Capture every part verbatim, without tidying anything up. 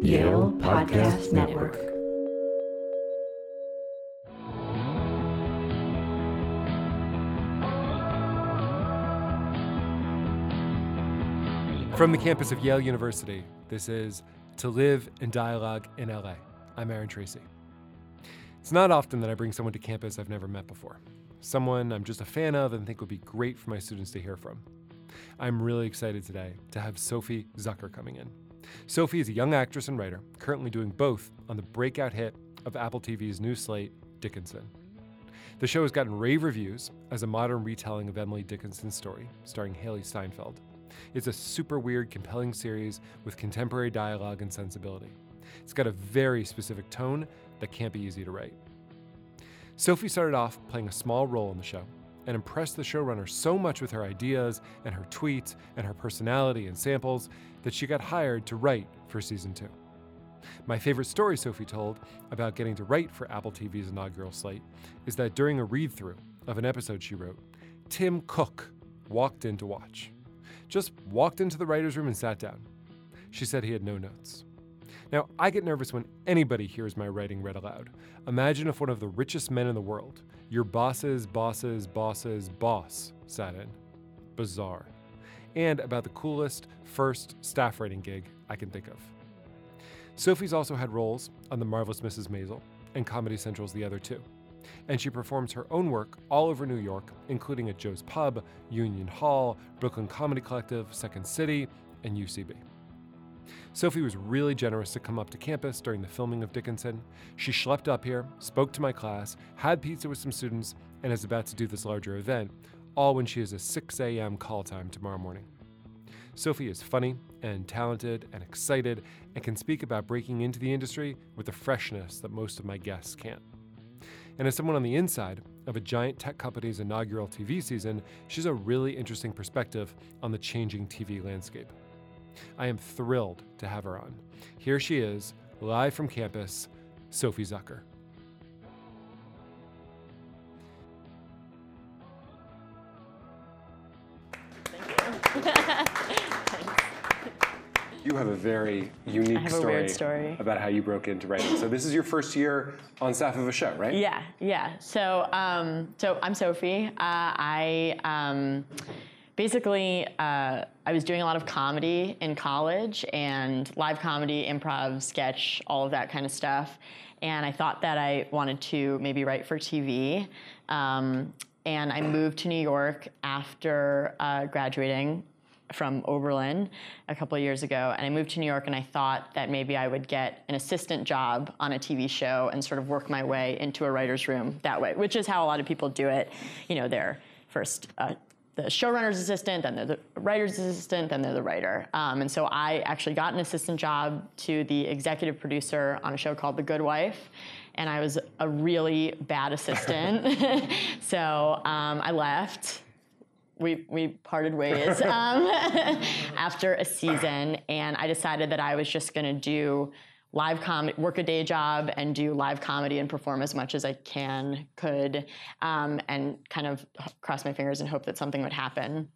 Yale Podcast Network. From the campus of Yale University, this is To Live in Dialogue in L A. I'm Aaron Tracy. It's not often that I bring someone to campus I've never met before. Someone I'm just a fan of and think would be great for my students to hear from. I'm really excited today to have Sophie Zucker coming in. Sophie is a young actress and writer, currently doing both on the breakout hit of Apple T V's new slate, Dickinson. The show has gotten rave reviews as a modern retelling of Emily Dickinson's story, starring Haley Steinfeld. It's a super weird, compelling series with contemporary dialogue and sensibility. It's got a very specific tone that can't be easy to write. Sophie started off playing a small role in the show and impressed the showrunner so much with her ideas and her tweets and her personality and samples that she got hired to write for season two. My favorite story Sophie told about getting to write for Apple T V's inaugural slate is that during a read-through of an episode she wrote, Tim Cook walked in to watch. Just walked into the writer's room and sat down. She said he had no notes. Now, I get nervous when anybody hears my writing read aloud. Imagine if one of the richest men in the world, your boss's boss's boss's boss, sat in. Bizarre. And about the coolest first staff writing gig I can think of. Sophie's also had roles on The Marvelous Missus Maisel and Comedy Central's The Other Two. And she performs her own work all over New York, including at Joe's Pub, Union Hall, Brooklyn Comedy Collective, Second City, and U C B. Sophie was really generous to come up to campus during the filming of Dickinson. She schlepped up here, spoke to my class, had pizza with some students, and is about to do this larger event, all when she has a six a.m. call time tomorrow morning. Sophie is funny and talented and excited and can speak about breaking into the industry with a freshness that most of my guests can't. And as someone on the inside of a giant tech company's inaugural T V season, she's a really interesting perspective on the changing T V landscape. I am thrilled to have her on. Here she is, live from campus, Sophie Zucker. You have a very unique story, a story about how you broke into writing. So this is your first year on staff of a show, right? Yeah, yeah. So, um, so I'm Sophie. Uh, I um, basically uh, I was doing a lot of comedy in college and live comedy, improv, sketch, all of that kind of stuff. And I thought that I wanted to maybe write for T V. Um, and I moved to New York after uh, graduating from Oberlin a couple of years ago, and I moved to New York, and I thought that maybe I would get an assistant job on a T V show and sort of work my way into a writer's room that way, which is how a lot of people do it. You know, they're first uh, the showrunner's assistant, then they're the writer's assistant, then they're the writer. Um, and so I actually got an assistant job to the executive producer on a show called The Good Wife, and I was a really bad assistant. so um, I left. We we parted ways um, after a season, and I decided that I was just going to do live comedy, work a day job, and do live comedy and perform as much as I can, could, um, and kind of cross my fingers and hope that something would happen.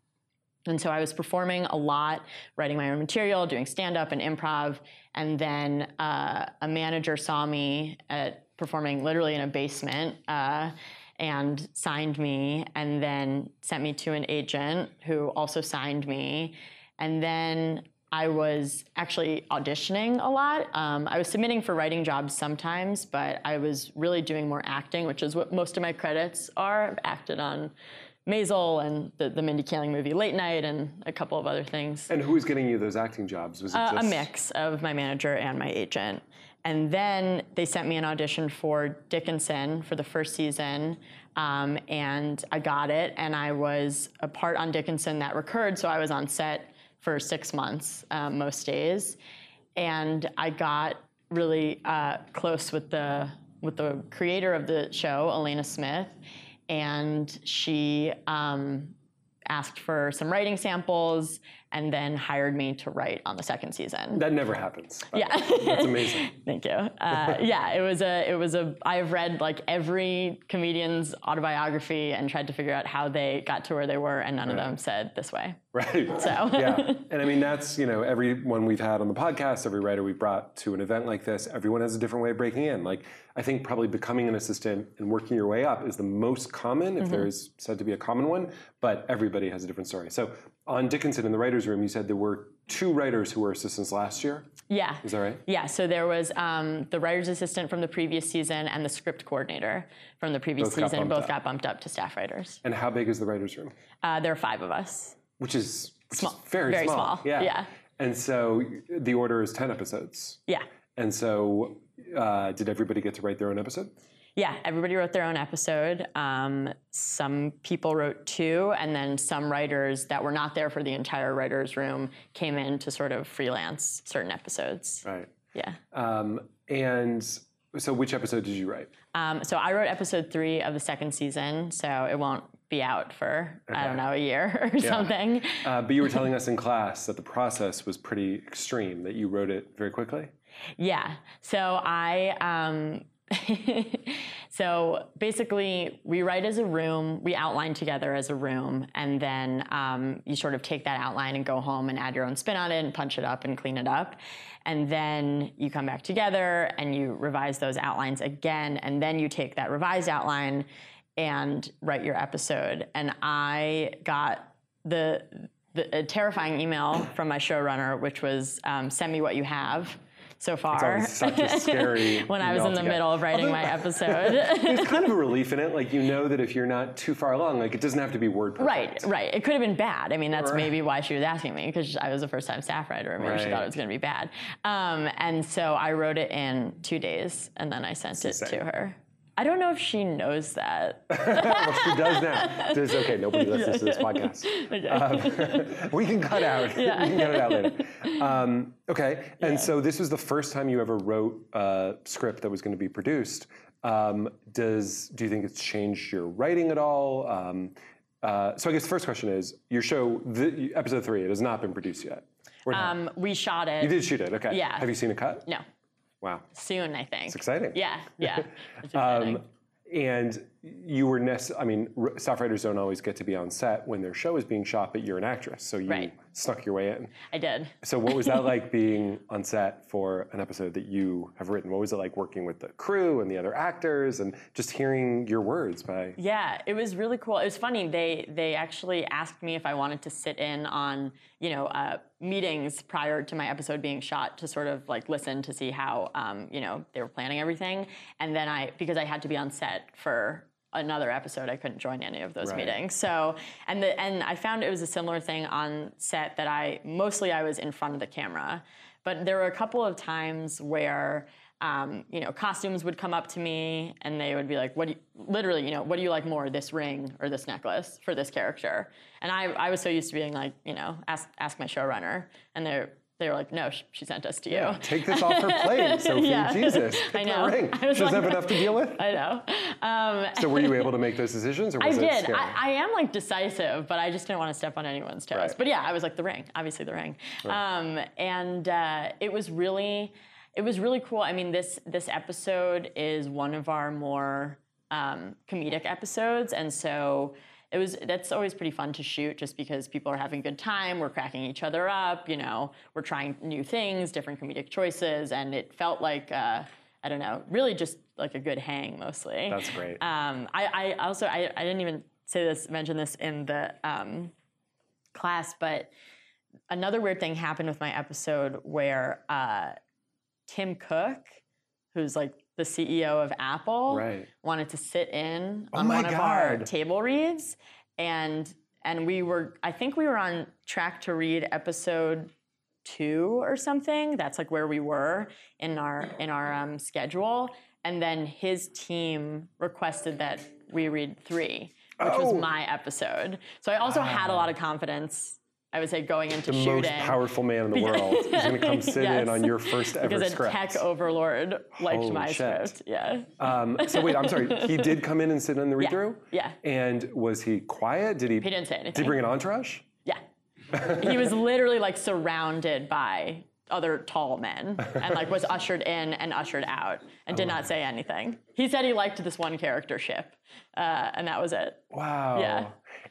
And so I was performing a lot, writing my own material, doing stand-up and improv, and then uh, a manager saw me at performing literally in a basement, uh, and signed me, and then sent me to an agent who also signed me. And then I was actually auditioning a lot. Um, I was submitting for writing jobs sometimes, but I was really doing more acting, which is what most of my credits are. I've acted on Maisel and the, the Mindy Kaling movie Late Night and a couple of other things. And who was getting you those acting jobs? Was it uh, just... a mix of my manager and my agent. And then they sent me an audition for Dickinson for the first season, um, and I got it, and I was a part on Dickinson that recurred, so I was on set for six months um, most days, and I got really uh, close with the with the creator of the show, Elena Smith, and she um, asked for some writing samples. and then hired me to write on the second season. That never happens. Yeah. That's amazing. Thank you. Uh, yeah, it was a, it was a, I've read like every comedian's autobiography and tried to figure out how they got to where they were, and none right. of them said this way. Right. So. Yeah. And I mean, that's, you know, everyone we've had on the podcast, every writer we brought to an event like this, everyone has a different way of breaking in. Like, I think probably becoming an assistant and working your way up is the most common, if mm-hmm. there is said to be a common one, but everybody has a different story. So on Dickinson in the writer's room, you said there were two writers who were assistants last year? Yeah. Is that right? Yeah, so there was um, the writer's assistant from the previous season and the script coordinator from the previous both season. Got both up. got bumped up to staff writers. And how big is the writer's room? Uh, there are five of us. Which is, which small. is very, very small. small. Yeah. yeah. And so the order is ten episodes. Yeah. And so uh, did everybody get to write their own episode? Yeah, everybody wrote their own episode. Um, some people wrote two, and then some writers that were not there for the entire writer's room came in to sort of freelance certain episodes. Right. Yeah. Um, and so which episode did you write? Um, so I wrote episode three of the second season, so it won't be out for, okay. I don't know, a year or yeah. something. Uh, but you were telling us in class that the process was pretty extreme, that you wrote it very quickly? Yeah. So I... Um, so basically, we write as a room, we outline together as a room, and then um, you sort of take that outline and go home and add your own spin on it and punch it up and clean it up. And then you come back together and you revise those outlines again, and then you take that revised outline and write your episode. And I got the, the a terrifying email from my showrunner, which was, um, send me what you have. So far, it's such a scary when I was in the middle of writing my episode. There's kind of a relief in it, like you know that if you're not too far along, like it doesn't have to be word perfect. Right, right. It could have been bad. I mean, that's right. maybe why she was asking me, because I was a first-time staff writer, and maybe right. she thought it was going to be bad. Um, and so I wrote it in two days, and then I sent it's it insane. to her. I don't know if she knows that. Well, she does now. Just, okay, nobody listens to this podcast. Okay. Um, we can cut out. Yeah. We can cut it out later. Um, okay, and yeah. so this was the first time you ever wrote a script that was going to be produced. Um, does do you think it's changed your writing at all? Um, uh, so I guess the first question is, your show, the, episode three, it has not been produced yet. Or not? Um, we shot it. You did shoot it, okay. Yeah. Have you seen a cut? No. Wow. Soon, I think. It's exciting. Yeah, yeah. It's exciting. um, and you were, nec- I mean, r- staff writers don't always get to be on set when their show is being shot, but you're an actress, so you right. snuck your way in. I did. So what was that like being on set for an episode that you have written? What was it like working with the crew and the other actors and just hearing your words by... Yeah, it was really cool. It was funny. They they actually asked me if I wanted to sit in on, you know, uh, meetings prior to my episode being shot to sort of like listen to see how, um, you know, they were planning everything. And then I, because I had to be on set for... another episode, I couldn't join any of those right. meetings. So, and the and I found it was a similar thing on set that I, mostly I was in front of the camera, but there were a couple of times where, um, you know, costumes would come up to me and they would be like, what do you, literally, you know, what do you like more, this ring or this necklace for this character? And I, I was so used to being like, you know, ask ask my showrunner, and they're, They were like, no, she sent us to you. Yeah, take this off her plate, Sophie. Yeah. Jesus, pick I know. Ring. I was she doesn't like, have enough to deal with. I know. Um, so were you able to make those decisions? Or was I did. It scary? I, I am like decisive, but I just didn't want to step on anyone's toes. Right. But yeah, I was like the ring, obviously the ring. Right. Um, and uh, it was really, it was really cool. I mean, this this episode is one of our more um, comedic episodes, and so. It was, that's always pretty fun to shoot just because people are having a good time, we're cracking each other up, you know, we're trying new things, different comedic choices, and it felt like, uh, I don't know, really just like a good hang mostly. That's great. Um, I, I also, I, I didn't even say this, mention this in the um, class, but another weird thing happened with my episode where uh, Tim Cook, who's like, the C E O of Apple right. wanted to sit in on oh one God. of our table reads, and and we were I think we were on track to read episode two or something. That's like where we were in our in our um, schedule, and then his team requested that we read three, which oh. was my episode. So I also wow. had a lot of confidence. I would say going into the shooting. The most powerful man in the world is going to come sit yes. in on your first ever because script. Because a tech overlord liked Holy my shit. script. Yeah. Um, so wait, I'm sorry. He did come in and sit in the read-through? Yeah. yeah. And was he quiet? Did he? He didn't say anything. Did he bring an entourage? Yeah. He was literally like surrounded by other tall men and like was ushered in and ushered out and did oh. not say anything. He said he liked this one character ship, uh, and that was it. Wow. Yeah.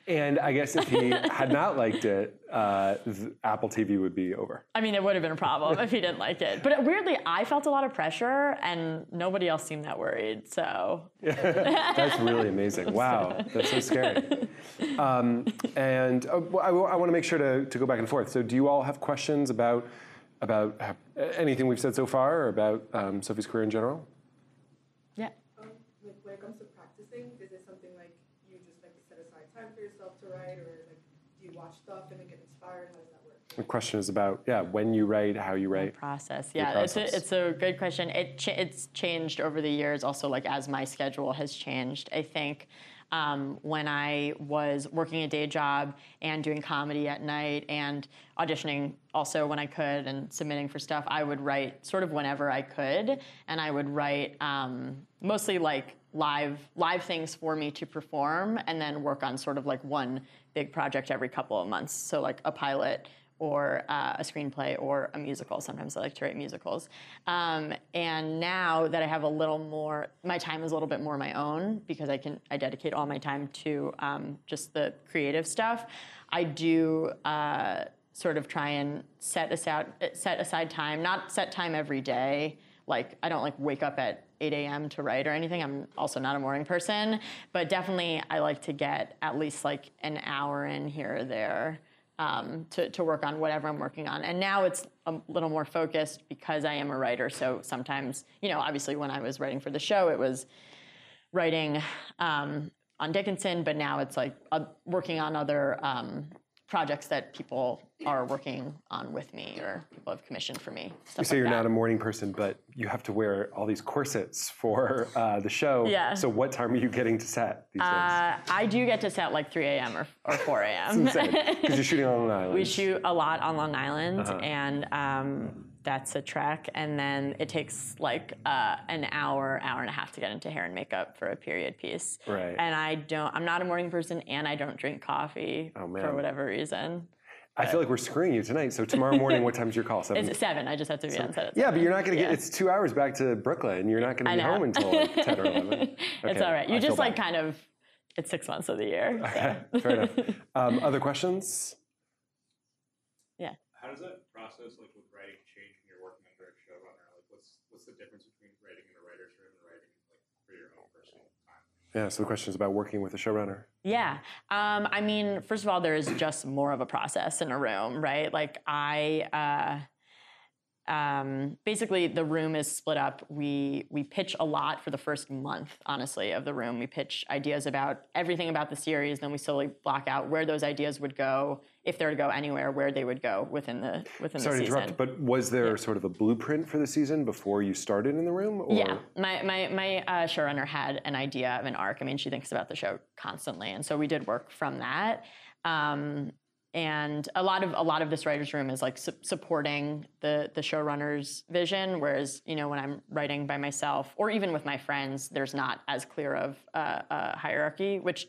And I guess if he had not liked it, uh, Apple T V would be over. I mean, it would have been a problem if he didn't like it. But weirdly, I felt a lot of pressure, and nobody else seemed that worried. So that's really amazing. Wow, that's so scary. Um, and uh, I, I want to make sure to, to go back and forth. So, do you all have questions about about anything we've said so far, or about um, Sophie's career in general? Yeah. Um, like when it comes to practicing, is it something like you just like set aside time for yourself to write, or like do you watch stuff and then get inspired? How does that work? The question is about yeah, when you write, how you write. The process. Yeah, process. It's a, it's a good question. It ch it's changed over the years. Also, like as my schedule has changed, I think. Um, when I was working a day job and doing comedy at night and auditioning also when I could and submitting for stuff, I would write sort of whenever I could. And I would write um, mostly like live live things for me to perform and then work on sort of like one big project every couple of months. So like a pilot or uh, a screenplay or a musical. Sometimes I like to write musicals. Um, and now that I have a little more, my time is a little bit more my own because I can, I dedicate all my time to um, just the creative stuff. I do uh, sort of try and set aside, set aside time, not set time every day. Like I don't like wake up at eight A M to write or anything. I'm also not a morning person, but definitely I like to get at least like an hour in here or there. Um, to, to work on whatever I'm working on. And now it's a little more focused because I am a writer. So sometimes, you know, obviously when I was writing for the show, it was writing um, on Dickinson, but now it's like uh, working on other um, projects that people are working on with me or people have commissioned for me. You say like you're that. Not a morning person, but you have to wear all these corsets for uh, the show. Yeah. So what time are you getting to set these uh, days? I do get to set like three A M or, or four A M It's insane, because you're shooting on Long Island. We shoot a lot on Long Island, uh-huh. and um, that's a trek. And then it takes like uh, an hour, hour and a half to get into hair and makeup for a period piece. Right. And I don't, I'm not a morning person, and I don't drink coffee oh, man. for whatever reason. I feel like we're screwing you tonight. So tomorrow morning, what time's your call? Seven? It's seven. I just have to be seven. On set at seven. Yeah, but you're not going to get, yeah. it's two hours back to Brooklyn, and you're not going to be home until like ten or eleven. Okay, it's all right. You I just like bad. kind of, it's six months of the year. So. Okay, fair enough. Um, other questions? Yeah. How does that process like with writing change when you're working under a showrunner? Like what's, what's the difference between writing in a writer's room and writing like for your own personal time? Yeah, so the question is about working with a showrunner. Yeah. Um, I mean, first of all, there is just more of a process in a room, right? Like I, uh, um, basically the room is split up. We, we pitch a lot for the first month, honestly, of the room. We pitch ideas about everything about the series, then we slowly block out where those ideas would go, if they were to go anywhere, where they would go within the within Sorry the season. Sorry to interrupt, but was there yeah. sort of a blueprint for the season before you started in the room? Or? Yeah, my my, my uh, showrunner had an idea of an arc. I mean, she thinks about the show constantly, and so we did work from that. Um, and a lot of a lot of this writer's room is like su supporting the the showrunner's vision, whereas you know when I'm writing by myself or even with my friends, there's not as clear of uh, a hierarchy, which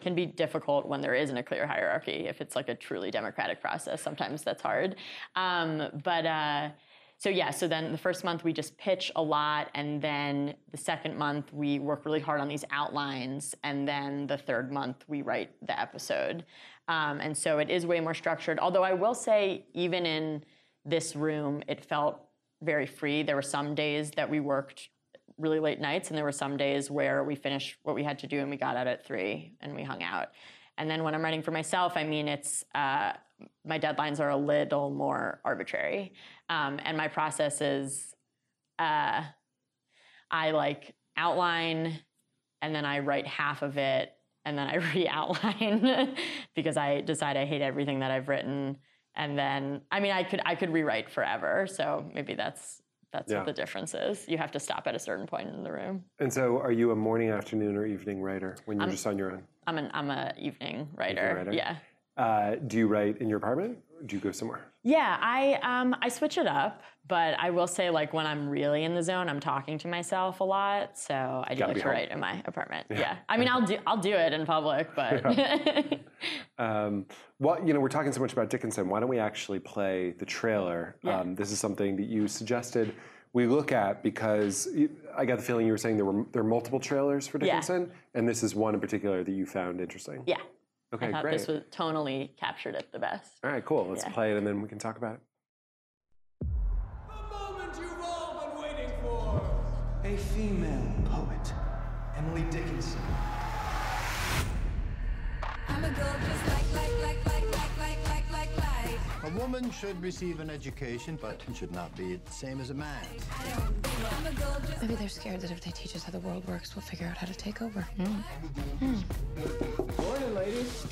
can be difficult when there isn't a clear hierarchy. If it's like a truly democratic process, sometimes that's hard. Um, but uh, so yeah, so then the first month we just pitch a lot, and then the second month we work really hard on these outlines, and then the third month we write the episode. Um, and so it is way more structured. Although I will say, even in this room, it felt very free. There were some days that we worked really late nights, and there were some days where we finished what we had to do and we got out at three and we hung out. And then when I'm writing for myself, I mean, it's uh, my deadlines are a little more arbitrary, um, and my process is uh, I like outline and then I write half of it and then I re-outline because I decide I hate everything that I've written. And then I mean, I could I could rewrite forever, so maybe that's. That's yeah. what the difference is. You have to stop at a certain point in the room. And so are you a morning, afternoon, or evening writer when you're I'm, just on your own? I'm an I'm a evening writer. Evening writer. Yeah. Uh, do you write in your apartment? Or do you go somewhere? Yeah, I um, I switch it up, but I will say, like, when I'm really in the zone, I'm talking to myself a lot, so I do like to write in my apartment. Yeah. yeah, I mean, I'll do I'll do it in public, but. Yeah. um, well, you know, we're talking so much about Dickinson. Why don't we actually play the trailer? Yeah. Um, this is something that you suggested we look at because I got the feeling you were saying there were there are multiple trailers for Dickinson, yeah. and this is one in particular that you found interesting. Yeah. Okay, I thought great. This was tonally captured it the best. All right, cool. Let's yeah. play it, and then we can talk about it. The moment you've all been waiting for. A female poet, Emily Dickinson. I'm a girl just like, like, like, like, like, like, like, like, like. A woman should receive an education, but should not be the same as a man. I don't I'm a girl just Maybe they're scared that if they teach us how the world works, we'll figure out how to take over. Mm. Mm. Morning, ladies.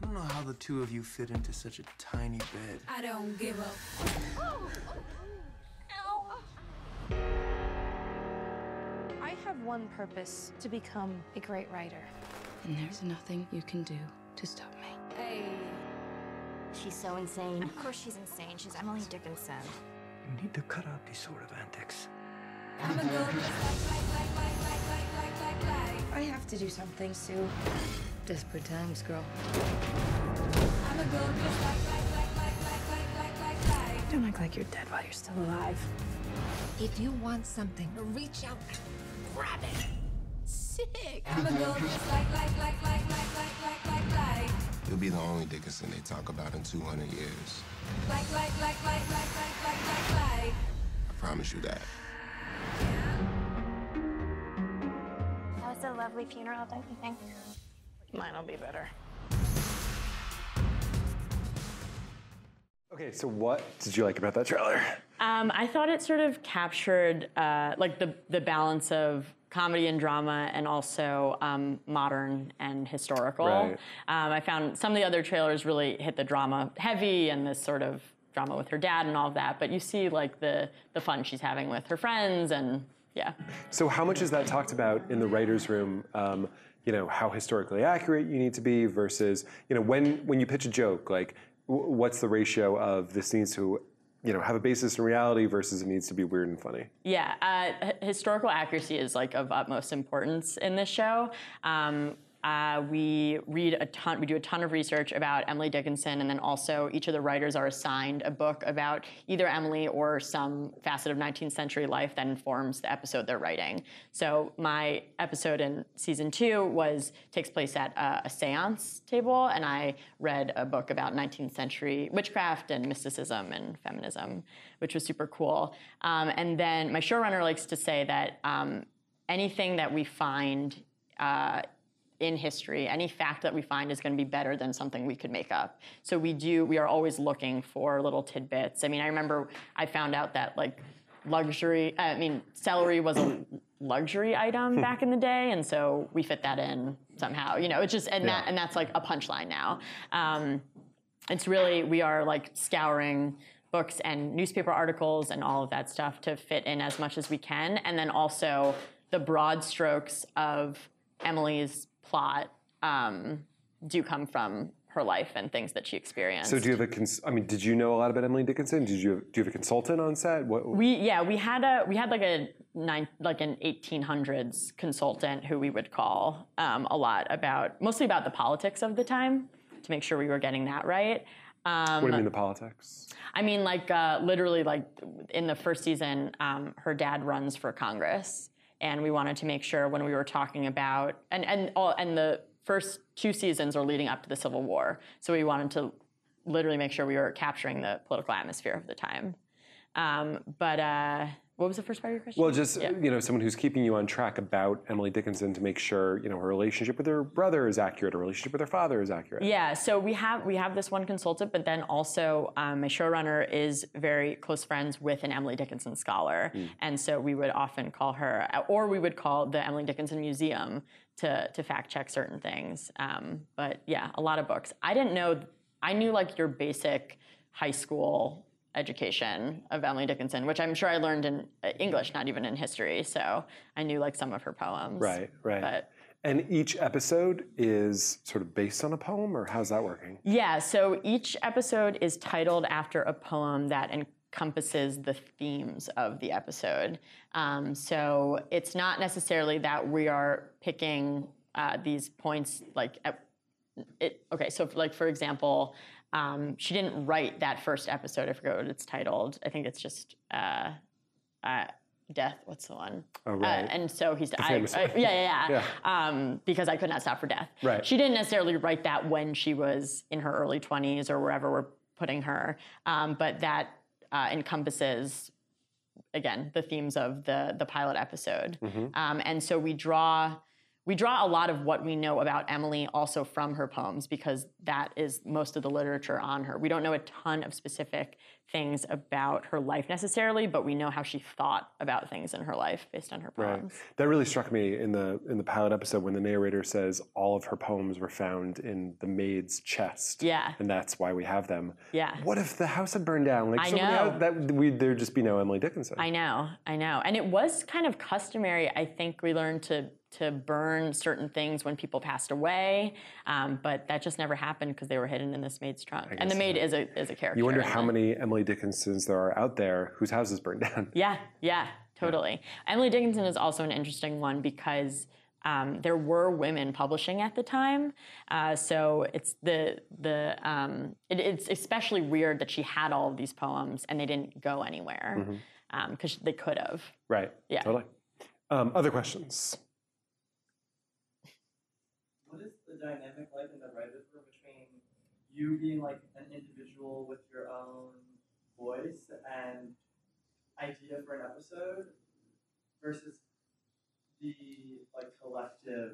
I don't know how the two of you fit into such a tiny bed. I don't give up. Oh. Ow. I have one purpose, to become a great writer. And there's nothing you can do to stop me. Hey. She's so insane. Of course she's insane. She's Emily Dickinson. You need to cut out these sort of antics. I'm a girl just like, like, like, like, like, like, like, like, like. I have to do something, Sue. Desperate times, girl. I'm a girl just like, like, like, like, like, like, like, like, like. Don't act like you're dead while you're still alive. If you want something, reach out and grab it. Sick. I'm a girl just like, like, like, like, like, like, like, like, like. You'll be the only Dickinson they talk about in two hundred years. Like, like, like, like, like, like, like, like, like. I promise you that. That was a lovely funeral, don't you think? Mine'll be better. Okay, so what did you like about that trailer? Um, I thought it sort of captured uh, like the the balance of comedy and drama, and also um, modern and historical. Right. Um, I found some of the other trailers really hit the drama heavy, and this sort of drama with her dad and all of that. But you see, like, the the fun she's having with her friends, and yeah. So how much is that talked about in the writers' room? Um, you know, how historically accurate you need to be versus, you know, when when you pitch a joke, like, w what's the ratio of this needs to, you know, have a basis in reality versus it needs to be weird and funny. Yeah, uh, historical accuracy is, like, of utmost importance in this show. Um, uh, we read a ton, we do a ton of research about Emily Dickinson, and then also each of the writers are assigned a book about either Emily or some facet of nineteenth century life that informs the episode they're writing. So my episode in season two was, takes place at a, a seance table, and I read a book about nineteenth century witchcraft and mysticism and feminism, which was super cool. Um, and then my showrunner likes to say that um, anything that we find uh, in history, any fact that we find is going to be better than something we could make up. So we do, we are always looking for little tidbits. I mean, I remember I found out that, like, luxury, I mean, celery was a luxury item back in the day, and so we fit that in somehow. You know, it's just, and yeah. that, and that's like a punchline now. Um, it's really, we are, like, scouring books and newspaper articles and all of that stuff to fit in as much as we can, and then also the broad strokes of Emily's plot um, do come from her life and things that she experienced. So do you have a, cons I mean, did you know a lot about Emily Dickinson? Did you have, do you have a consultant on set? What? We, yeah, we had a, we had like a nine, like an eighteen hundreds consultant who we would call um, a lot about, mostly about the politics of the time to make sure we were getting that right. Um, what do you mean the politics? I mean, like, uh, literally, like, in the first season, um, her dad runs for Congress. And we wanted to make sure when we were talking about, and and all, and the first two seasons are leading up to the Civil War, so we wanted to literally make sure we were capturing the political atmosphere of the time. Um, but uh, what was the first part of your question? Well, just yeah. you know, someone who's keeping you on track about Emily Dickinson to make sure, you know, her relationship with her brother is accurate, her relationship with her father is accurate. Yeah. So we have we have this one consultant, but then also um, my showrunner is very close friends with an Emily Dickinson scholar, mm. and so we would often call her, or we would call the Emily Dickinson Museum to to fact check certain things. Um, but yeah, a lot of books. I didn't know. I knew, like, your basic high school education of Emily Dickinson, which I'm sure I learned in English, not even in history. So I knew, like, some of her poems. Right, right. But And each episode is sort of based on a poem, or how's that working? Yeah, so each episode is titled after a poem that encompasses the themes of the episode. Um, so it's not necessarily that we are picking uh, these points, like, it, okay, so like, for example, um, she didn't write that first episode, I forgot what it's titled. I think it's just, uh, uh, Death, what's the one? Oh, right. Uh, and so he's... I, I, yeah, yeah, yeah. yeah. Um, because I could not stop for death. Right. She didn't necessarily write that when she was in her early twenties or wherever we're putting her, um, but that uh, encompasses, again, the themes of the, the pilot episode. Mm-hmm. Um, and so we draw... We draw a lot of what we know about Emily also from her poems, because that is most of the literature on her. We don't know a ton of specific things about her life necessarily, but we know how she thought about things in her life based on her poems. Right. That really struck me in the in the pilot episode when the narrator says all of her poems were found in the maid's chest. Yeah. And that's why we have them. Yeah. What if the house had burned down? Like, I so know. Out, that we'd, there'd just be no Emily Dickinson. I know, I know. And it was kind of customary, I think we learned to... to burn certain things when people passed away, um, but that just never happened because they were hidden in this maid's trunk. And the maid is a is a character. You wonder how many Emily Dickinsons there are out there whose houses burned down. Yeah, yeah, totally. Yeah. Emily Dickinson is also an interesting one because um, there were women publishing at the time, uh, so it's the the um, it, it's especially weird that she had all of these poems and they didn't go anywhere because mm-hmm. um, they could have. Right. Yeah. Totally. Um, other questions. Dynamic like in the writer's room between you being like an individual with your own voice and idea for an episode versus the like collective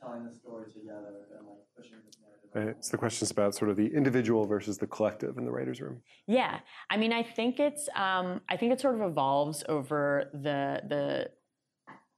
telling the story together and like pushing this narrative right along. So the question's about sort of the individual versus the collective in the writer's room. Yeah, I mean I think it's um I think it sort of evolves over the the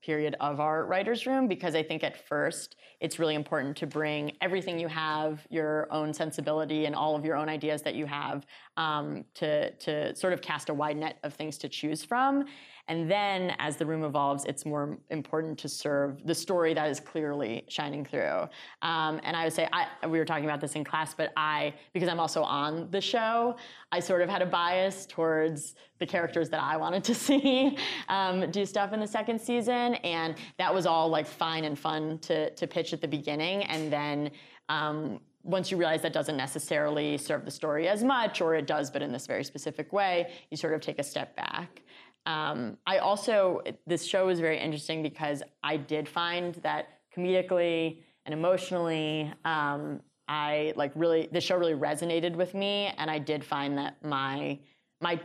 period of our writer's room, because I think at first it's really important to bring everything you have, your own sensibility and all of your own ideas that you have, um, to, to sort of cast a wide net of things to choose from. And then as the room evolves, it's more important to serve the story that is clearly shining through. Um, and I would say, I, we were talking about this in class, but I, because I'm also on the show, I sort of had a bias towards the characters that I wanted to see um, do stuff in the second season. And that was all like fine and fun to, to pitch at the beginning. And then um, once you realize that doesn't necessarily serve the story as much, or it does, but in this very specific way, you sort of take a step back. Um, I also, this show was very interesting because I did find that comedically and emotionally, um, I like really, the show really resonated with me. And I did find that my, my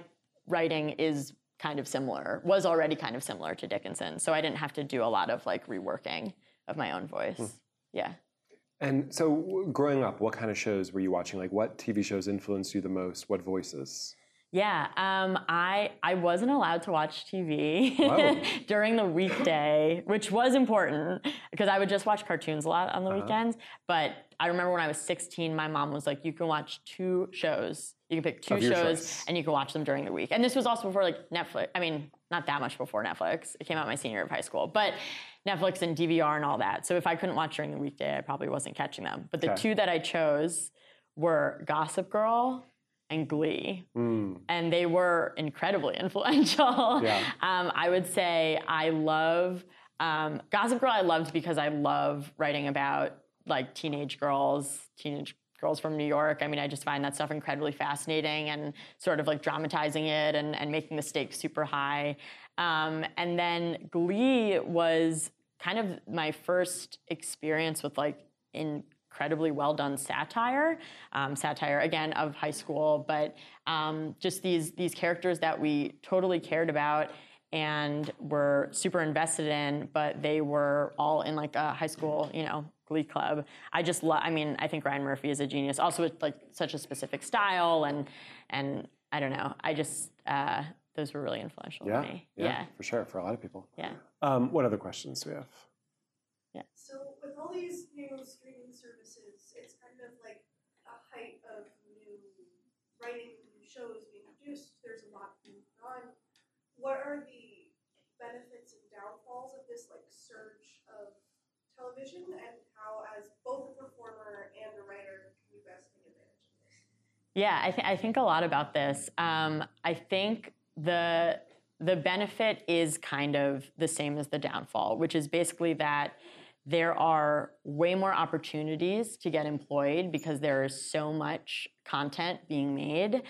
writing is kind of similar, was already kind of similar to Dickinson. So I didn't have to do a lot of like reworking of my own voice. Mm. Yeah. And so growing up, what kind of shows were you watching? Like what T V shows influenced you the most? What voices? Yeah, um, I I wasn't allowed to watch T V wow. during the weekday, which was important because I would just watch cartoons a lot on the uh-huh. weekends. But I remember when I was sixteen, my mom was like, "You can watch two shows. You can pick two shows, and you can watch them during the week." And this was also before like Netflix. I mean, not that much before Netflix. It came out my senior year of high school, but Netflix and D V R and all that. So if I couldn't watch during the weekday, I probably wasn't catching them. But the okay. two that I chose were Gossip Girl and Glee. Mm. And they were incredibly influential. Yeah. Um, I would say I love, um, Gossip Girl I loved because I love writing about like teenage girls, teenage girls from New York. I mean, I just find that stuff incredibly fascinating and sort of like dramatizing it and, and making the stakes super high. Um, and then Glee was kind of my first experience with like in incredibly well-done satire, um, satire, again, of high school, but um, just these these characters that we totally cared about and were super invested in, but they were all in, like, a high school, you know, Glee club. I just love, I mean, I think Ryan Murphy is a genius, also with, like, such a specific style, and, and I don't know, I just, uh, those were really influential yeah, to me. Yeah, yeah, for sure, for a lot of people. Yeah. Um, what other questions do we have? Yeah. So with all these new streaming services, it's kind of like a height of new writing, new shows being produced. There's a lot going on. What are the benefits and downfalls of this like surge of television, and how, as both a performer and a writer, can you best take advantage of this? Yeah, I, th- I think a lot about this. Um, I think the the benefit is kind of the same as the downfall, which is basically that there are way more opportunities to get employed because there is so much content being made.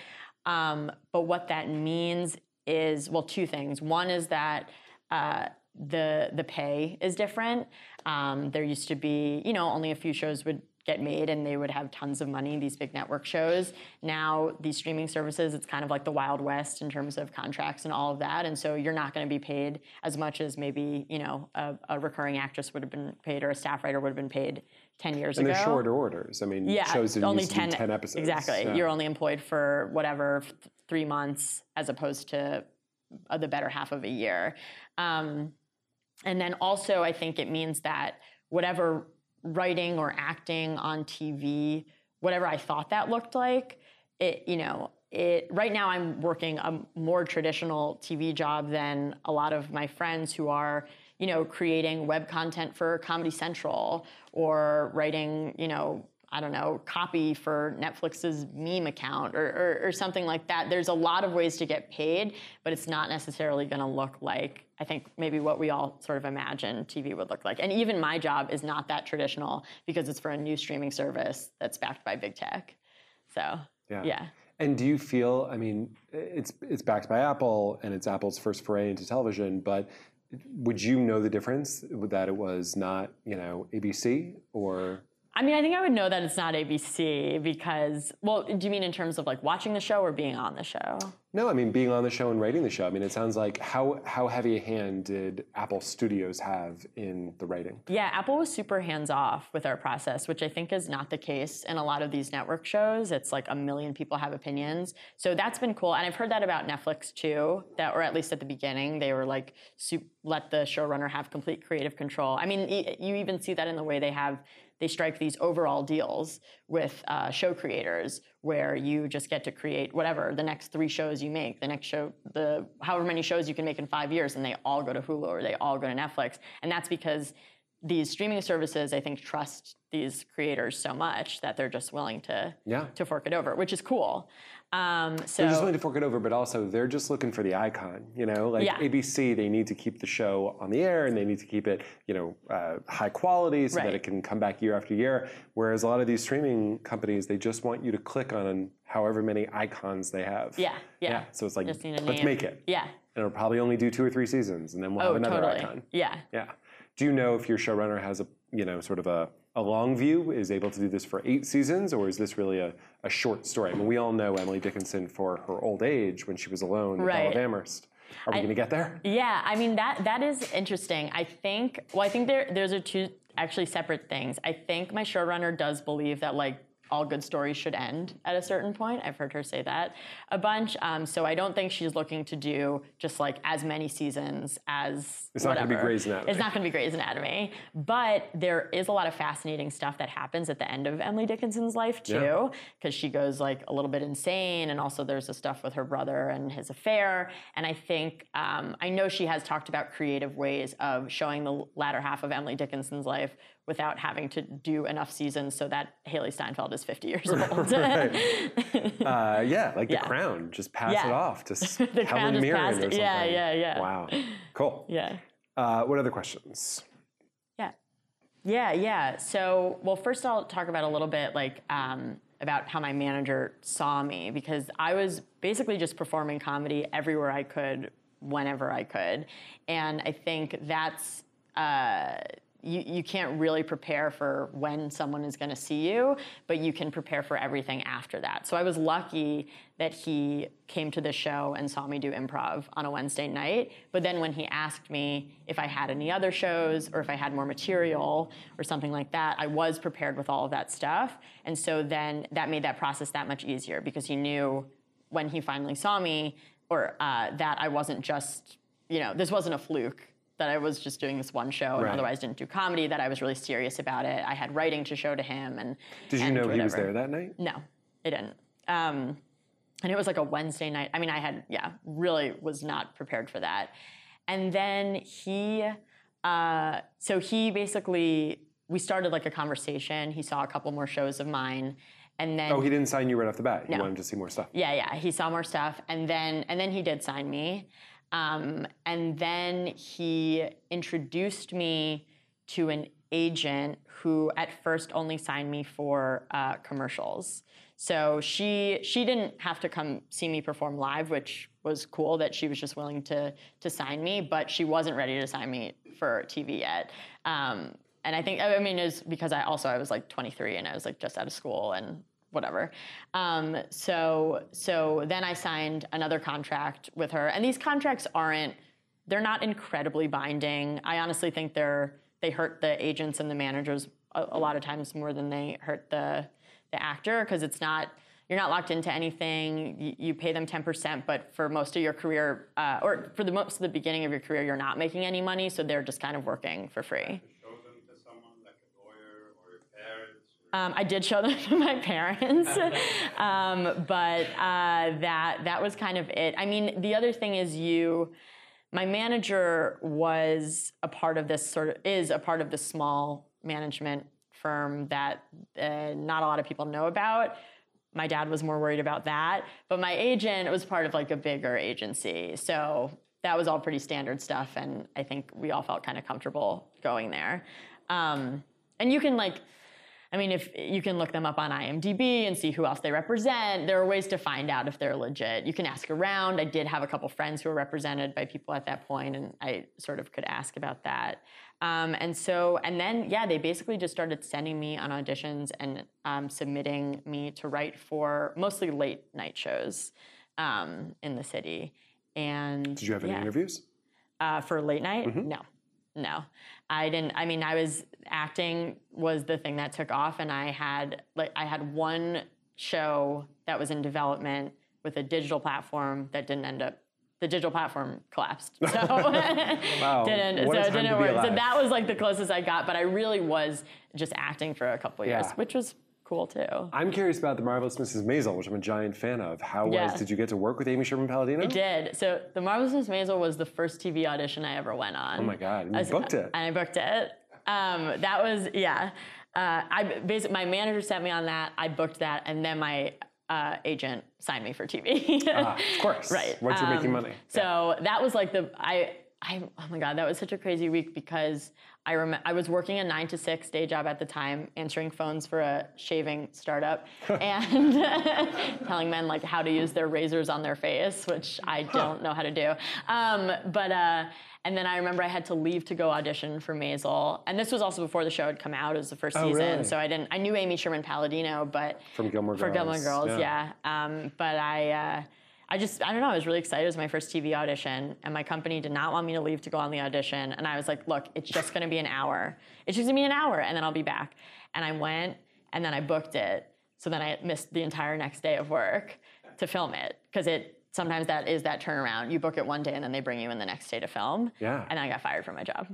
Um, but what that means is, well, two things. One is that uh, the the pay is different. Um, there used to be, you know, only a few shows would get made and they would have tons of money, these big network shows. Now, these streaming services, it's kind of like the Wild West in terms of contracts and all of that. And so you're not going to be paid as much as maybe, you know, a, a recurring actress would have been paid or a staff writer would have been paid ten years and ago. And they're shorter orders. I mean, yeah, shows that only used to ten, be ten episodes. Exactly. Yeah. You're only employed for whatever, th- three months as opposed to uh, the better half of a year. Um, and then also, I think it means that whatever writing or acting on T V, whatever I thought that looked like, it, you know, it, right now I'm working a more traditional T V job than a lot of my friends who are, you know, creating web content for Comedy Central or writing, you know, I don't know, copy for Netflix's meme account or, or, or something like that. There's a lot of ways to get paid, but it's not necessarily going to look like, I think, maybe what we all sort of imagine T V would look like. And even my job is not that traditional because it's for a new streaming service that's backed by big tech. So, yeah. yeah. And do you feel, I mean, it's it's backed by Apple and it's Apple's first foray into television, but would you know the difference that it was not, you know, A B C or... I mean, I think I would know that it's not A B C because, well, do you mean in terms of like watching the show or being on the show? No, I mean being on the show and writing the show. I mean, it sounds like how how heavy a hand did Apple Studios have in the writing? Yeah, Apple was super hands-off with our process, which I think is not the case in a lot of these network shows. It's like a million people have opinions. So that's been cool. And I've heard that about Netflix too, that, or at least at the beginning, they were like, let the showrunner have complete creative control. I mean, e- you even see that in the way they have, they strike these overall deals with uh, show creators where you just get to create whatever, the next three shows you make, the next show, the however many shows you can make in five years, and they all go to Hulu or they all go to Netflix. And that's because these streaming services, I think, trust these creators so much that they're just willing to yeah. to fork it over, which is cool. Um, so they're just willing to fork it over, but also they're just looking for the icon, you know? Like yeah. A B C, they need to keep the show on the air and they need to keep it, you know, uh, high quality so right. that it can come back year after year. Whereas a lot of these streaming companies, they just want you to click on however many icons they have. Yeah, yeah. yeah. So it's like, let's name. make it. Yeah. And it'll probably only do two or three seasons and then we'll oh, have another totally. icon. Yeah. Yeah. Do you know if your showrunner has a, you know, sort of a, a long view, is able to do this for eight seasons, or is this really a, a short story? I mean, we all know Emily Dickinson for her old age when she was alone with right. Olive Amherst. Are we going to get there? Yeah, I mean, that that is interesting. I think, well, I think there those are two actually separate things. I think my showrunner does believe that, like, all good stories should end at a certain point. I've heard her say that a bunch. Um, so I don't think she's looking to do just like as many seasons as it's whatever. Not going to be Grey's Anatomy. It's not going to be Grey's Anatomy. But there is a lot of fascinating stuff that happens at the end of Emily Dickinson's life too, because yeah. she goes like a little bit insane, and also there's the stuff with her brother and his affair. And I think um, I know she has talked about creative ways of showing the latter half of Emily Dickinson's life without having to do enough seasons so that Haley Steinfeld is fifty years old. uh, yeah, like yeah. The Crown, just pass yeah. it off to the Helen Mirren or something. Yeah, yeah, yeah. Wow, cool. Yeah. Uh, what other questions? Yeah, yeah, yeah. So, well, first I'll talk about a little bit like um, about how my manager saw me, because I was basically just performing comedy everywhere I could, whenever I could, and I think that's. Uh, You, you can't really prepare for when someone is going to see you, but you can prepare for everything after that. So I was lucky that he came to the show and saw me do improv on a Wednesday night. But then when he asked me if I had any other shows or if I had more material or something like that, I was prepared with all of that stuff. And so then that made that process that much easier, because he knew when he finally saw me or uh, that I wasn't just, you know, this wasn't a fluke. That I was just doing this one show and right. otherwise didn't do comedy, that I was really serious about it. I had writing to show to him. And did you and know whatever. He was there that night? No, I didn't. Um, and it was like a Wednesday night. I mean, I had, yeah, really was not prepared for that. And then he, Uh, so he basically, we started like a conversation. He saw a couple more shows of mine. And then, oh, he didn't sign you right off the bat. No. You wanted to see more stuff. Yeah, yeah. He saw more stuff, and then and then he did sign me, um, and then he introduced me to an agent who at first only signed me for uh, commercials. So she she didn't have to come see me perform live, which was cool that she was just willing to to sign me, but she wasn't ready to sign me for T V yet. Um, And I think, I mean, it's because I also, I was like twenty-three and I was like just out of school and whatever. Um, so so then I signed another contract with her. And these contracts aren't, they're not incredibly binding. I honestly think they're, they hurt the agents and the managers a, a lot of times more than they hurt the, the actor, because it's not, you're not locked into anything. You, you pay them ten percent, but for most of your career, uh, or for the most of the beginning of your career, you're not making any money. So they're just kind of working for free. Um, I did show them to my parents, um, but uh, that that was kind of it. I mean, the other thing is, you, my manager was a part of this sort of is a part of the small management firm that uh, not a lot of people know about. My dad was more worried about that, but my agent was part of like a bigger agency, so that was all pretty standard stuff, and I think we all felt kind of comfortable going there. Um, and you can like. I mean, if you can look them up on I M D B and see who else they represent. There are ways to find out if they're legit. You can ask around. I did have a couple friends who were represented by people at that point, and I sort of could ask about that. Um, and so, and then, yeah, they basically just started sending me on auditions and um, submitting me to write for mostly late night shows um, in the city. And did you have any yeah. interviews? Uh, for late night? Mm-hmm. No. No, I didn't. I mean, I was acting was the thing that took off, and I had like I had one show that was in development with a digital platform that didn't end up. The digital platform collapsed, so wow. didn't. What so it didn't work. Alive. So that was like the closest I got. But I really was just acting for a couple of years, yeah. which was cool too. I'm curious about The Marvelous Missus Maisel, which I'm a giant fan of. How yeah. was? Did you get to work with Amy Sherman-Palladino? I did. So The Marvelous Missus Maisel was the first T V audition I ever went on. Oh my God! And you was, booked it. And I booked it. Um, that was yeah. Uh, I basically my manager sent me on that. I booked that, and then my uh, agent signed me for T V. uh, of course. Right. Once you're um, making money. So yeah. that was like the I. I, oh my God, that was such a crazy week because I rem- I was working a nine to six day job at the time, answering phones for a shaving startup and telling men like how to use their razors on their face, which I don't know how to do. Um, but uh, and then I remember I had to leave to go audition for Maisel, and this was also before the show had come out. It was the first oh, season, really? so I didn't. I knew Amy Sherman-Palladino, but from Gilmore for Girls. Gilmore Girls, yeah. yeah. Um, but I. Uh, I just, I don't know, I was really excited. It was my first T V audition, and my company did not want me to leave to go on the audition. And I was like, look, it's just going to be an hour. It's just going to be an hour, and then I'll be back. And I went, and then I booked it. So then I missed the entire next day of work to film it, because it sometimes that is that turnaround. You book it one day, and then they bring you in the next day to film. Yeah. And I got fired from my job.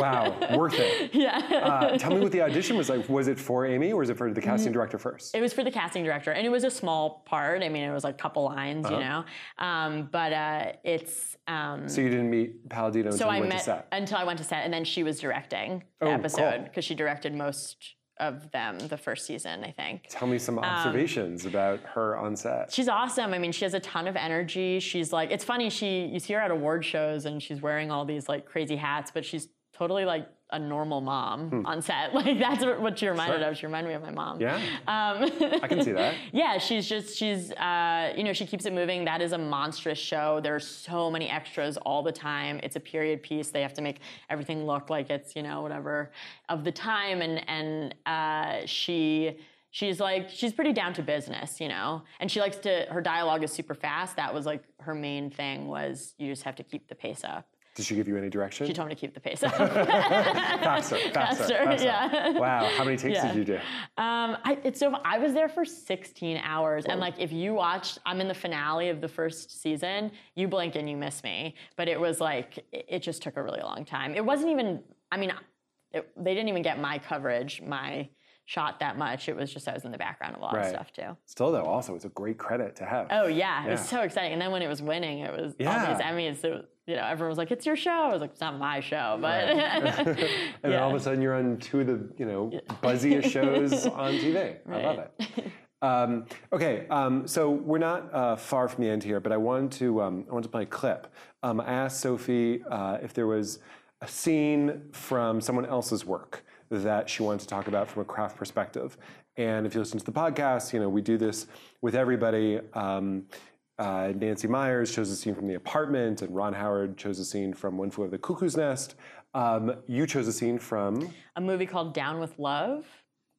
Wow, worth it. Yeah. Uh, tell me what the audition was like. Was it for Amy, or was it for the casting director first? It was for the casting director, and it was a small part. I mean, it was like a couple lines, uh-huh. you know. Um, but uh, it's... Um, so you didn't meet Palladino until so I you went met, to set? Until I went to set, and then she was directing the oh, episode, because cool. she directed most... of them the first season, I think. Tell me some observations um, about her on set. She's awesome. I mean, she has a ton of energy. She's like, it's funny, she you see her at award shows and she's wearing all these like crazy hats, but she's totally like a normal mom hmm. on set. Like that's what she reminded sure. of. She reminded me of my mom. Yeah, um, I can see that. Yeah, she's just, she's, uh, you know, she keeps it moving. That is a monstrous show. There are so many extras all the time. It's a period piece. They have to make everything look like it's, you know, whatever of the time. And, and uh, she... She's like, she's pretty down to business, you know? And she likes to, her dialogue is super fast. That was like her main thing was you just have to keep the pace up. Did she give you any direction? She told me to keep the pace up. faster, faster, faster, faster. Yeah. Wow, how many takes yeah. did you do? Um, I, it's so. I was there for sixteen hours, Whoa. and like if you watched, I'm in the finale of the first season. You blink and you miss me, but it was like it, it just took a really long time. It wasn't even. I mean, it, they didn't even get my coverage. My shot that much. It was just, I was in the background of a lot right. of stuff too. Still though, also, it's a great credit to have. Oh yeah, yeah. It was so exciting. And then when it was winning, it was yeah. all these Emmys. It was, you know, everyone was like, it's your show. I was like, it's not my show, but. Right. and yeah. then all of a sudden you're on two of the, you know, buzziest shows on T V. Right. I love it. Um, okay, um, so we're not uh, far from the end here, but I wanted to um, I wanted to play a clip. Um, I asked Sophie uh, if there was a scene from someone else's work that she wanted to talk about from a craft perspective. And if you listen to the podcast, you know we do this with everybody. Um, uh, Nancy Myers chose a scene from The Apartment, and Ron Howard chose a scene from One Flew Over the Cuckoo's Nest. Um, you chose a scene from a movie called Down with Love,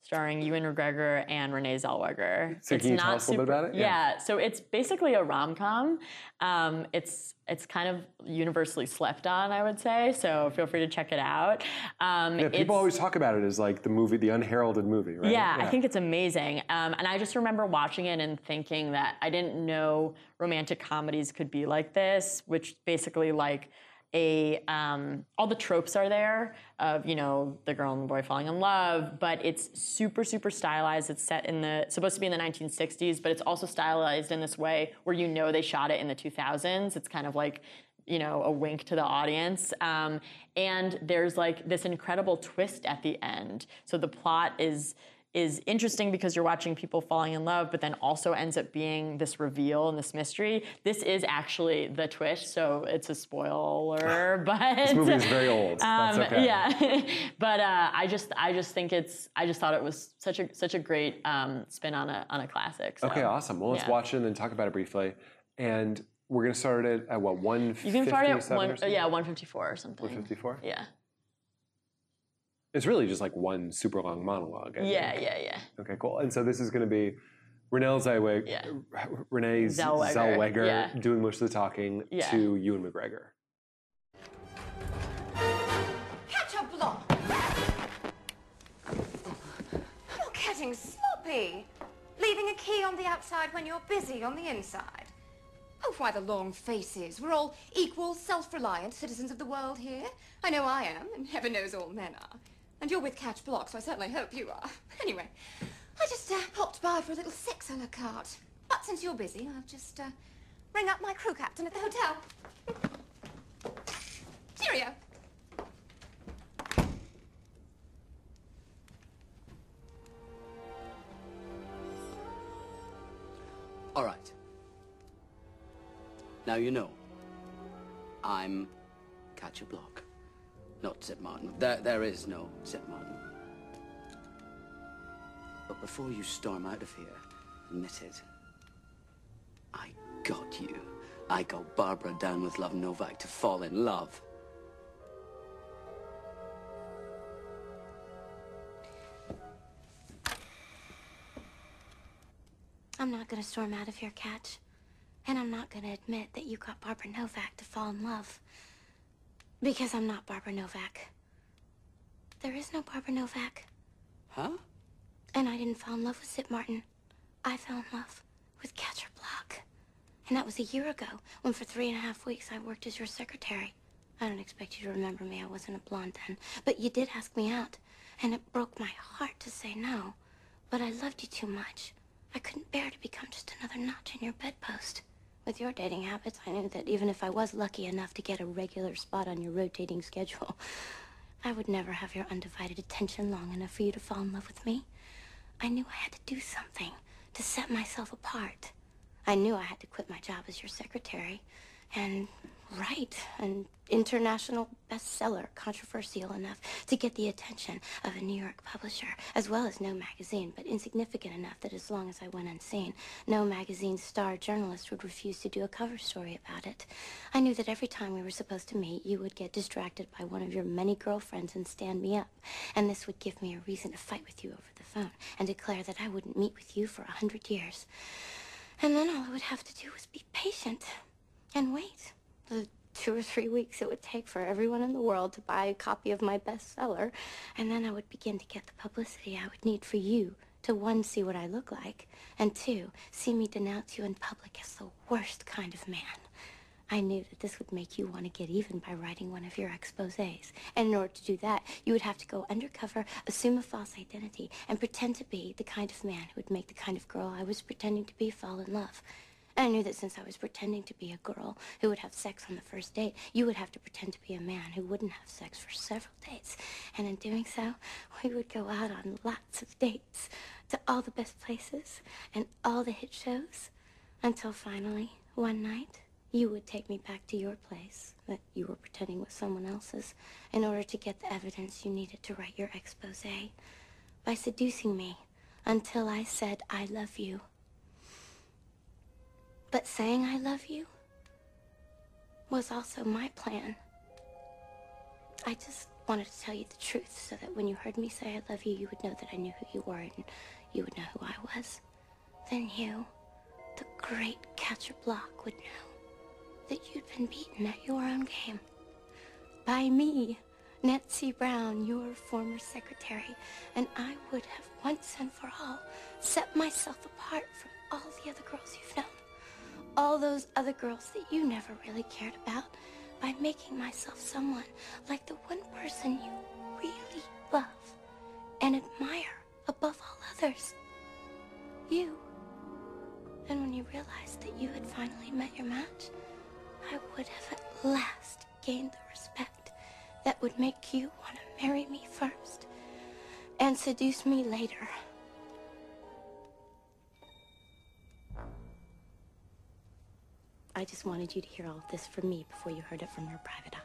starring Ewan McGregor and Renée Zellweger. So can you tell us a little bit about it? Yeah. yeah, so it's basically a rom-com. Um, it's it's kind of universally slept on, I would say, so feel free to check it out. Um, yeah, people always talk about it as like the movie, the unheralded movie, right? Yeah, yeah. I think it's amazing. Um, and I just remember watching it and thinking that I didn't know romantic comedies could be like this, which basically like, A, um, all the tropes are there of, you know, the girl and the boy falling in love, but it's super, super stylized. It's set in the, supposed to be in the nineteen sixties, but it's also stylized in this way where you know they shot it in the two thousands. It's kind of like, you know, a wink to the audience. Um, and there's like this incredible twist at the end. So the plot is... is interesting because you're watching people falling in love, but then also ends up being this reveal and this mystery. This is actually the twist, so it's a spoiler. But this movie is very old. Um, That's okay. Yeah, but uh, I just, I just think it's, I just thought it was such a, such a great um, spin on a, on a classic. So, okay, awesome. Well, let's yeah. watch it and then talk about it briefly. And we're gonna start it at what, one? You can start it at one, yeah, one fifty-four or something. one fifty-four. Yeah. It's really just like one super long monologue. I yeah, think. yeah, yeah. Okay, cool. And so this is going to be Renée Zellweger, yeah. Renée Zellweger, Zellweger yeah. doing most of the talking yeah. to Ewan McGregor. Catch a blow. You're getting sloppy. Leaving a key on the outside when you're busy on the inside. Oh, why the long faces? We're all equal, self-reliant citizens of the world here. I know I am, and heaven knows all men are. And you're with Catch Block, so I certainly hope you are. Anyway, I just uh, popped by for a little sex a la carte. But since you're busy, I'll just uh, ring up my crew captain at the hotel. Cheerio. All right. Now you know. I'm Catch a Block. Not Sip Martin. There, there is no Sip Martin. But before you storm out of here, admit it. I got you. I got Barbara down with Love Novak to fall in love. I'm not gonna storm out of here, Catch. And I'm not gonna admit that you got Barbara Novak to fall in love. Because I'm not Barbara Novak. There is no Barbara Novak. Huh? And I didn't fall in love with Sip Martin. I fell in love with Catcher Block. And that was a year ago, when for three and a half weeks I worked as your secretary. I don't expect you to remember me, I wasn't a blonde then. But you did ask me out, and it broke my heart to say no. But I loved you too much. I couldn't bear to become just another notch in your bedpost. With your dating habits, I knew that even if I was lucky enough to get a regular spot on your rotating schedule, I would never have your undivided attention long enough for you to fall in love with me. I knew I had to do something to set myself apart. I knew I had to quit my job as your secretary and write an international bestseller controversial enough to get the attention of a New York publisher, as well as No Magazine, but insignificant enough that as long as I went unseen, No Magazine's star journalist would refuse to do a cover story about it. I knew that every time we were supposed to meet, you would get distracted by one of your many girlfriends and stand me up, and this would give me a reason to fight with you over the phone and declare that I wouldn't meet with you for a hundred years. And then all I would have to do was be patient and wait. The two or three weeks it would take for everyone in the world to buy a copy of my bestseller, and then I would begin to get the publicity I would need for you to, one, see what I look like, and two, see me denounce you in public as the worst kind of man. I knew that this would make you want to get even by writing one of your exposés. And in order to do that, you would have to go undercover, assume a false identity, and pretend to be the kind of man who would make the kind of girl I was pretending to be fall in love. And I knew that since I was pretending to be a girl who would have sex on the first date, you would have to pretend to be a man who wouldn't have sex for several dates. And in doing so, we would go out on lots of dates to all the best places and all the hit shows until finally, one night, you would take me back to your place that you were pretending was someone else's in order to get the evidence you needed to write your exposé by seducing me until I said, I love you. But saying I love you was also my plan. I just wanted to tell you the truth so that when you heard me say I love you, you would know that I knew who you were and you would know who I was. Then you, the great Catcher Block, would know that you'd been beaten at your own game. By me, Nancy Brown, your former secretary, and I would have once and for all set myself apart from all the other girls you've known. All those other girls that you never really cared about by making myself someone like the one person you really love and admire above all others. You. And when you realized that you had finally met your match, I would have at last gained the respect that would make you want to marry me first and seduce me later. I just wanted you to hear all of this from me before you heard it from your private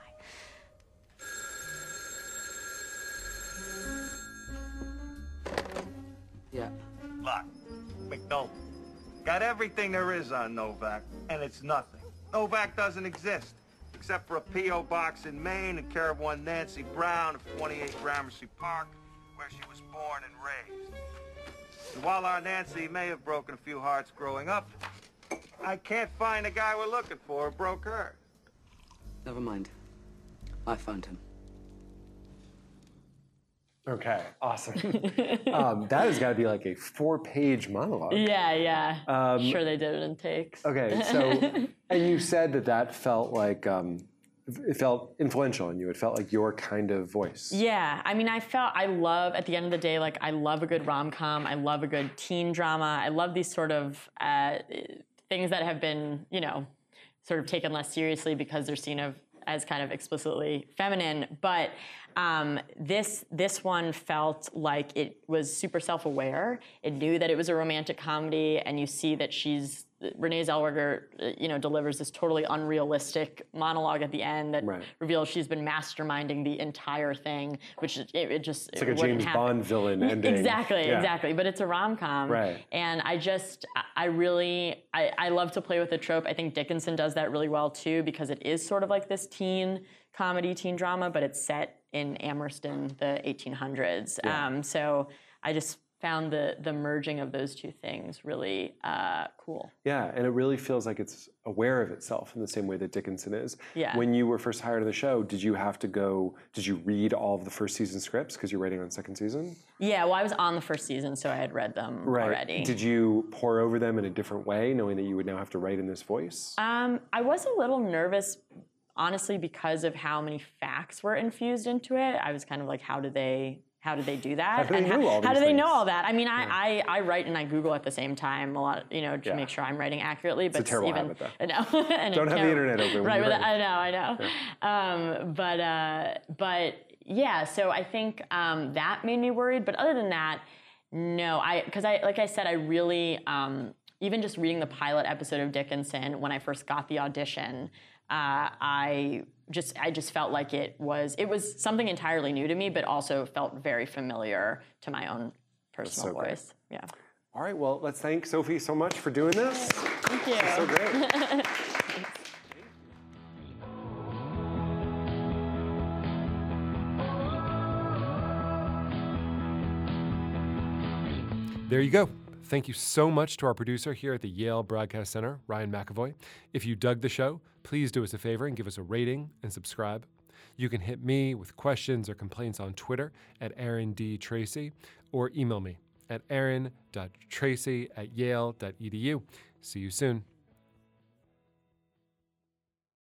eye. Yeah. Look, McDonald, got everything there is on Novak, and it's nothing. Novak doesn't exist, except for a P O box in Maine and care of one Nancy Brown of twenty-eight Gramercy Park, where she was born and raised. And while our Nancy may have broken a few hearts growing up, I can't find the guy we're looking for who broke her. Never mind. I found him. Okay, awesome. um, that has got to be like a four-page monologue. Yeah, yeah. Um, sure they did it in takes. Okay, so and you said that that felt like um, it felt influential in you. It felt like your kind of voice. Yeah, I mean, I felt I love at the end of the day, like I love a good rom-com. I love a good teen drama. I love these sort of uh, things that have been, you know, sort of taken less seriously because they're seen of. as kind of explicitly feminine, but um, this this one felt like it was super self-aware. It knew that it was a romantic comedy, and you see that she's Renée Zellweger, you know, delivers this totally unrealistic monologue at the end that right. reveals she's been masterminding the entire thing, which it, it just it's it like a James happen. Bond villain ending. Exactly, yeah. exactly. But it's a rom-com, right? And I just, I really, I, I love to play with the trope. I think Dickinson does that really well too, because it is sort of like this teen comedy, teen drama, but it's set in Amherston, the eighteen hundreds. Yeah. Um, so I just. found the, the merging of those two things really uh, cool. Yeah, and it really feels like it's aware of itself in the same way that Dickinson is. Yeah. When you were first hired on the show, did you have to go, did you read all of the first season scripts because you're writing on second season? Yeah, well, I was on the first season, so I had read them right. already. Did you pore over them in a different way, knowing that you would now have to write in this voice? Um, I was a little nervous, honestly, because of how many facts were infused into it. I was kind of like, how do they... How do they do that? How do they, and how, all how do they know all that? I mean, I, yeah. I, I write and I Google at the same time a lot, you know, to yeah. make sure I'm writing accurately. But it's a terrible even, habit, though. No, and Don't have the internet open. Right, but I know, I know. Yeah. Um, but, uh, but yeah, so I think um, that made me worried. But other than that, no, I because I like I said, I really, um, even just reading the pilot episode of Dickinson when I first got the audition, uh, I... Just, I just felt like it was, it was something entirely new to me, but also felt very familiar to my own personal voice. Yeah. All right, well, let's thank Sophie so much for doing this. Thank you. That's so great. There you go. Thank you so much to our producer here at the Yale Broadcast Center, Ryan McAvoy. If you dug the show, please do us a favor and give us a rating and subscribe. You can hit me with questions or complaints on Twitter at Aaron D. Tracy or email me at aaron dot tracy at yale dot e d u. See you soon.